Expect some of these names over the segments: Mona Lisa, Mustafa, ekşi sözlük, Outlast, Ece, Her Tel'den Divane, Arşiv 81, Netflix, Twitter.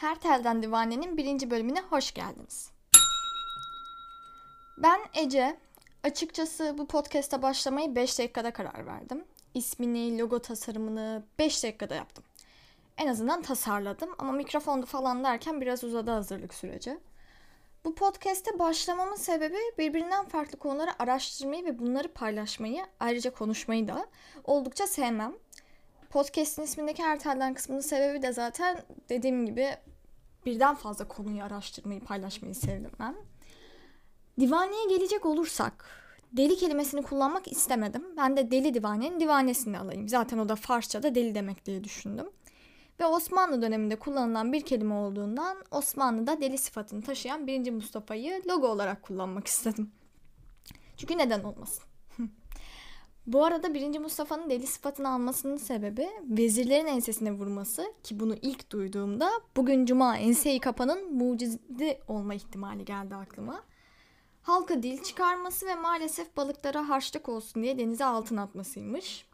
Her Tel'den Divane'nin 1. bölümüne hoş geldiniz. Ben Ece. Açıkçası bu podcast'a başlamayı 5 dakikada karar verdim. İsmini, logo tasarımını 5 dakikada yaptım. En azından tasarladım ama mikrofonda falan derken biraz uzadı hazırlık süreci. Bu podcast'e başlamamın sebebi birbirinden farklı konuları araştırmayı ve bunları paylaşmayı, ayrıca konuşmayı da oldukça sevmem. Podcast'in ismindeki Her Tel'den kısmının sebebi de zaten dediğim gibi birden fazla konuyu araştırmayı, paylaşmayı sevdim ben. Divaneye gelecek olursak, deli kelimesini kullanmak istemedim. Ben de deli divanenin divanesini alayım. Zaten o da Farsça'da deli demek diye düşündüm. Ve Osmanlı döneminde kullanılan bir kelime olduğundan Osmanlı'da deli sıfatını taşıyan 1. Mustafa'yı logo olarak kullanmak istedim. Çünkü neden olmasın? Bu arada 1. Mustafa'nın deli sıfatını almasının sebebi vezirlerin ensesine vurması ki bunu ilk duyduğumda bugün cuma enseyi kapanın mucidi olma ihtimali geldi aklıma. Halka dil çıkarması ve maalesef balıklara harçlık olsun diye denize altın atmasıymış.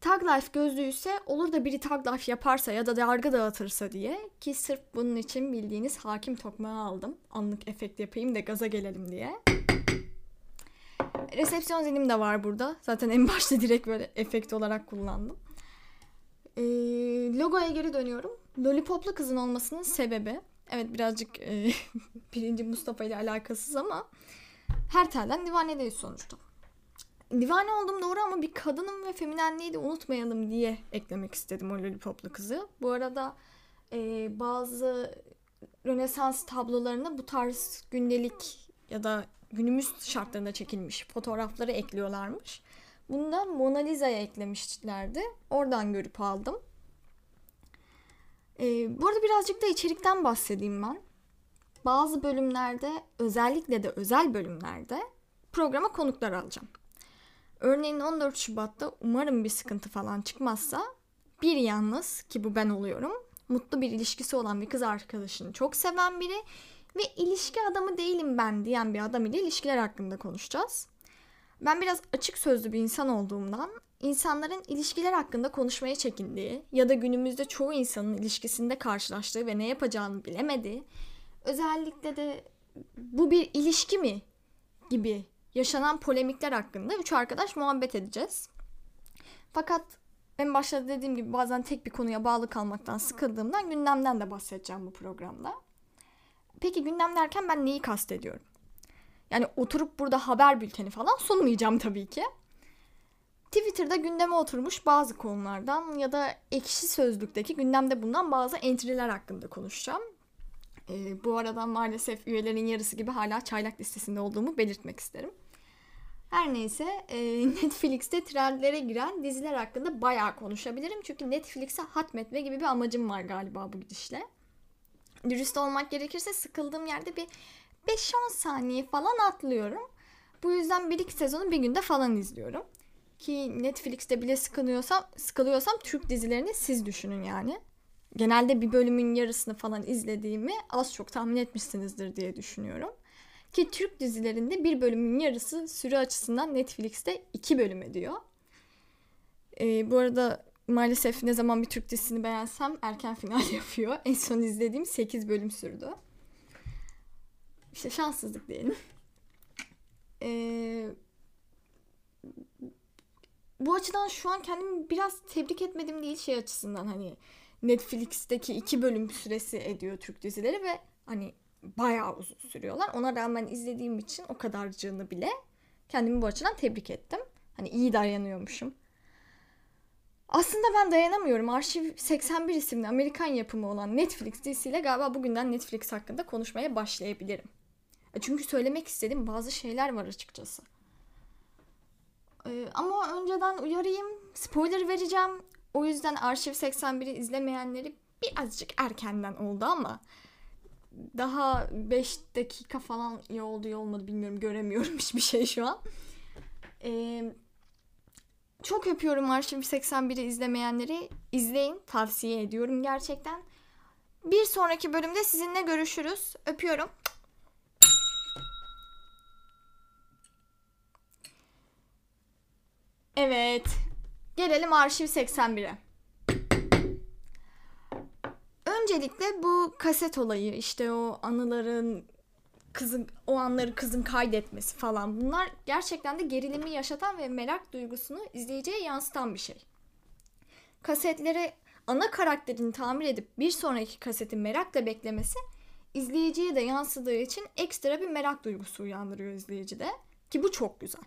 Tag life gözlüğü ise olur da biri tag life yaparsa ya da yargı dağıtırsa diye ki sırf bunun için bildiğiniz hakim tokmağı aldım. Anlık efekt yapayım da gaza gelelim diye. Resepsiyon zilim de var burada. Zaten en başta direkt böyle efekt olarak kullandım. Logoya geri dönüyorum. Lollipoplu kızın olmasının sebebi. Evet birazcık 1. Mustafa ile alakasız ama her telden divanedeyiz sonuçta. Divane oldum doğru ama bir kadınım ve feminenliği de unutmayalım diye eklemek istedim o lollipoplu kızı. Bu arada bazı Rönesans tablolarına bu tarz gündelik ya da günümüz şartlarında çekilmiş fotoğrafları ekliyorlarmış. Bunu da Mona Lisa'ya eklemişlerdi. Oradan görüp aldım. Bu arada birazcık da içerikten bahsedeyim ben. Bazı bölümlerde, özellikle de özel bölümlerde programa konuklar alacağım. Örneğin 14 Şubat'ta umarım bir sıkıntı falan çıkmazsa bir yalnız, ki bu ben oluyorum, mutlu bir ilişkisi olan bir kız arkadaşını çok seven biri ve ilişki adamı değilim ben diyen bir adam ile ilişkiler hakkında konuşacağız. Ben biraz açık sözlü bir insan olduğumdan insanların ilişkiler hakkında konuşmaya çekindiği ya da günümüzde çoğu insanın ilişkisinde karşılaştığı ve ne yapacağını bilemediği, özellikle de bu bir ilişki mi gibi yaşanan polemikler hakkında 3 arkadaş muhabbet edeceğiz. Fakat en başta dediğim gibi bazen tek bir konuya bağlı kalmaktan sıkıldığımdan gündemden de bahsedeceğim bu programda. Peki gündem derken ben neyi kastediyorum? Yani oturup burada haber bülteni falan sunmayacağım tabii ki. Twitter'da gündeme oturmuş bazı konulardan ya da ekşi sözlükteki gündemde bulunan bazı entry'ler hakkında konuşacağım. Bu arada maalesef üyelerin yarısı gibi hala çaylak listesinde olduğumu belirtmek isterim. Her neyse Netflix'te trendlere giren diziler hakkında bayağı konuşabilirim. Çünkü Netflix'e hatmetme gibi bir amacım var galiba bu gidişle. Dürüst olmak gerekirse sıkıldığım yerde bir 5-10 saniye falan atlıyorum. Bu yüzden 1-2 sezonu bir günde falan izliyorum. Ki Netflix'te bile sıkılıyorsam Türk dizilerini siz düşünün yani. Genelde bir bölümün yarısını falan izlediğimi az çok tahmin etmişsinizdir diye düşünüyorum. Ki Türk dizilerinde bir bölümün yarısı süre açısından Netflix'te 2 bölüm ediyor. Bu arada maalesef ne zaman bir Türk dizisini beğensem erken final yapıyor. En son izlediğim 8 bölüm sürdü. İşte şanssızlık diyelim. Bu açıdan şu an kendimi biraz tebrik etmedim değil şey açısından hani Netflix'teki 2 bölüm süresi ediyor Türk dizileri ve hani bayağı uzun sürüyorlar. Ona rağmen izlediğim için o kadarcığını bile kendimi bu açıdan tebrik ettim. Hani iyi dayanıyormuşum. Aslında ben dayanamıyorum. Arşiv 81 isimli Amerikan yapımı olan Netflix dizisiyle galiba bugünden Netflix hakkında konuşmaya başlayabilirim. Çünkü söylemek istediğim bazı şeyler var açıkçası. Ama önceden uyarayım, spoiler vereceğim. O yüzden Arşiv 81'i izlemeyenleri birazcık erkenden oldu ama daha 5 dakika falan iyi oldu ya olmadı bilmiyorum, göremiyorum hiçbir şey şu an. Çok öpüyorum Arşiv 81'i izlemeyenleri. İzleyin, tavsiye ediyorum gerçekten. Bir sonraki bölümde sizinle görüşürüz. Öpüyorum. Evet. Gelelim Arşiv 81'e. Öncelikle bu kaset olayı, işte o anıların, kızın o anları kızın kaydetmesi falan, bunlar gerçekten de gerilimi yaşatan ve merak duygusunu izleyiciye yansıtan bir şey. Kasetlere ana karakterini tamir edip bir sonraki kaseti merakla beklemesi izleyiciye de yansıdığı için ekstra bir merak duygusu uyandırıyor izleyicide, ki bu çok güzel.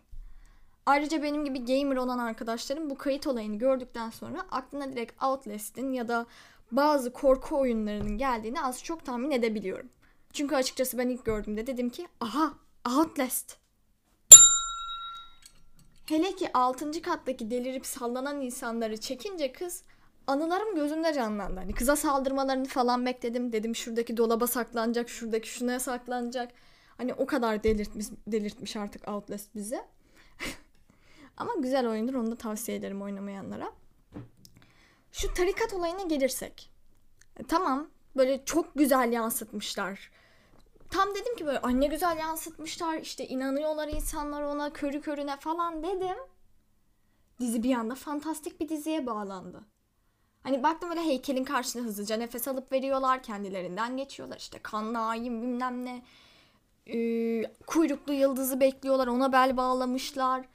Ayrıca benim gibi gamer olan arkadaşlarım bu kayıt olayını gördükten sonra aklına direkt Outlast'in ya da bazı korku oyunlarının geldiğini az çok tahmin edebiliyorum. Çünkü açıkçası ben ilk gördüğümde dedim ki aha, Outlast. Hele ki 6. kattaki delirip sallanan insanları çekince kız, anılarım gözümde canlandı. Hani kıza saldırmalarını falan bekledim. Dedim şuradaki dolaba saklanacak, şuradaki şuna saklanacak. Hani o kadar delirtmiş artık Outlast bizi. Ama güzel oyundur, onu da tavsiye ederim oynamayanlara. Şu tarikat olayına gelirsek. Tamam, böyle çok güzel yansıtmışlar. Tam dedim ki böyle anne güzel yansıtmışlar, işte inanıyorlar insanlar ona körü körüne falan dedim. Dizi bir anda fantastik bir diziye bağlandı. Hani baktım böyle heykelin karşısına hızlıca nefes alıp veriyorlar, kendilerinden geçiyorlar. İşte kanlı ayım bilmem ne, kuyruklu yıldızı bekliyorlar, ona bel bağlamışlar.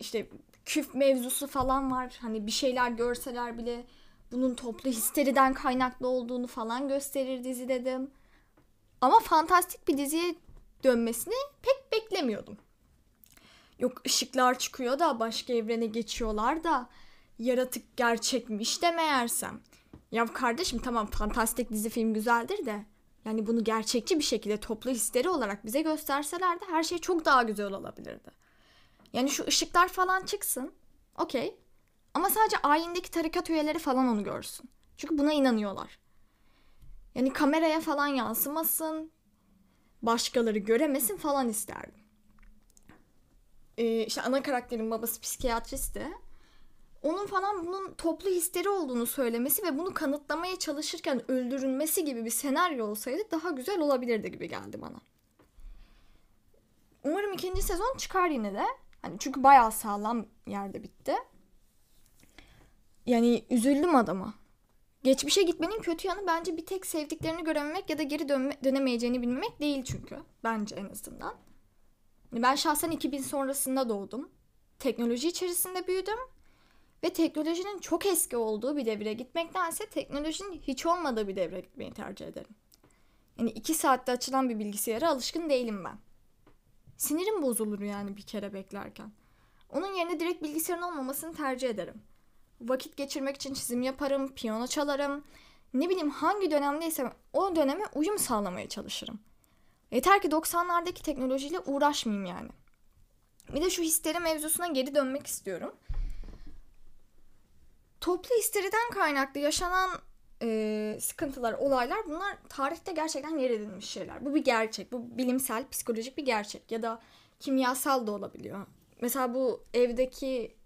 İşte küf mevzusu falan var. Hani bir şeyler görseler bile bunun toplu histeriden kaynaklı olduğunu falan gösterir dizi dedim. Ama fantastik bir diziye dönmesini pek beklemiyordum. Yok ışıklar çıkıyor da başka evrene geçiyorlar da yaratık gerçekmiş de meğersem. Ya kardeşim tamam, fantastik dizi film güzeldir de yani bunu gerçekçi bir şekilde toplu histeri olarak bize gösterselerdi her şey çok daha güzel olabilirdi. Yani şu ışıklar falan çıksın, okey. Ama sadece ayindeki tarikat üyeleri falan onu görsün. Çünkü buna inanıyorlar. Yani kameraya falan yansımasın, başkaları göremesin falan isterdim. İşte ana karakterin babası psikiyatristti. Onun falan bunun toplu histeri olduğunu söylemesi ve bunu kanıtlamaya çalışırken öldürülmesi gibi bir senaryo olsaydı daha güzel olabilirdi gibi geldi bana. Umarım 2. sezon çıkar yine de. Hani çünkü bayağı sağlam yerde bitti. Yani üzüldüm adama. Geçmişe gitmenin kötü yanı bence bir tek sevdiklerini görememek ya da geri dönemeyeceğini bilmemek değil çünkü. Bence en azından. Ben şahsen 2000 sonrasında doğdum. Teknoloji içerisinde büyüdüm. Ve teknolojinin çok eski olduğu bir devre gitmektense teknolojinin hiç olmadığı bir devre gitmeyi tercih ederim. Yani 2 saatte açılan bir bilgisayara alışkın değilim ben. Sinirim bozulur yani bir kere beklerken. Onun yerine direkt bilgisayarın olmamasını tercih ederim. Vakit geçirmek için çizim yaparım, piyano çalarım. Ne bileyim hangi dönemdeysem o döneme uyum sağlamaya çalışırım. Yeter ki 90'lardaki teknolojiyle uğraşmayayım yani. Bir de şu histeri mevzusuna geri dönmek istiyorum. Toplu histeriden kaynaklı yaşanan sıkıntılar, olaylar, bunlar tarihte gerçekten yer edinmiş şeyler. Bu bir gerçek. Bu bilimsel, psikolojik bir gerçek. Ya da kimyasal da olabiliyor. Mesela bu evdeki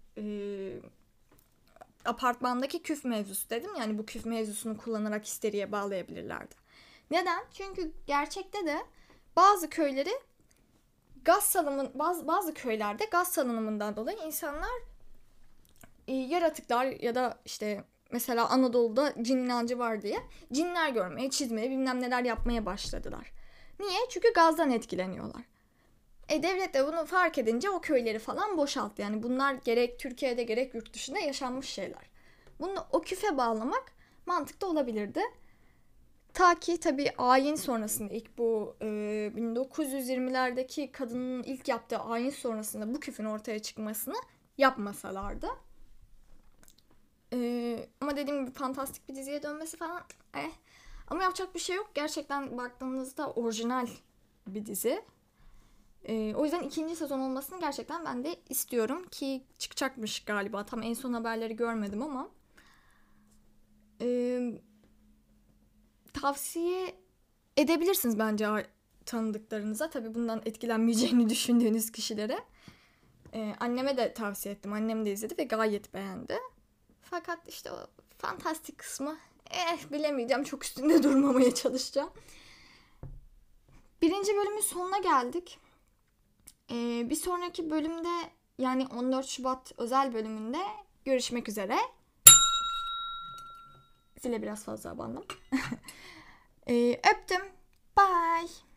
apartmandaki küf mevzusu dedim. Yani bu küf mevzusunu kullanarak histeriye bağlayabilirlerdi. Neden? Çünkü gerçekte de bazı köyleri bazı köylerde gaz salınımından dolayı insanlar yaratıklar ya da işte mesela Anadolu'da cin inancı var diye cinler görmeye, çizmeye, bilmem neler yapmaya başladılar. Niye? Çünkü gazdan etkileniyorlar. Devlet de bunu fark edince o köyleri falan boşalttı. Yani bunlar gerek Türkiye'de gerek yurt dışında yaşanmış şeyler. Bunu o küfe bağlamak mantıklı olabilirdi. Ta ki tabii ayin sonrasında ilk bu 1920'lerdeki kadının ilk yaptığı ayin sonrasında bu küfün ortaya çıkmasını yapmasalardı. Ama dediğim gibi fantastik bir diziye dönmesi falan Ama yapacak bir şey yok. Gerçekten baktığınızda orijinal bir dizi. O yüzden 2. sezon olmasını gerçekten ben de istiyorum ki çıkacakmış galiba. Tam en son haberleri görmedim ama. Tavsiye edebilirsiniz bence tanıdıklarınıza. Tabii bundan etkilenmeyeceğini düşündüğünüz kişilere. Anneme de tavsiye ettim. Annem de izledi ve gayet beğendi. Fakat işte o fantastik kısmı bilemeyeceğim. Çok üstünde durmamaya çalışacağım. 1. bölümün sonuna geldik. Bir sonraki bölümde yani 14 Şubat özel bölümünde görüşmek üzere. dile biraz fazla abandım. Öptüm. Bye.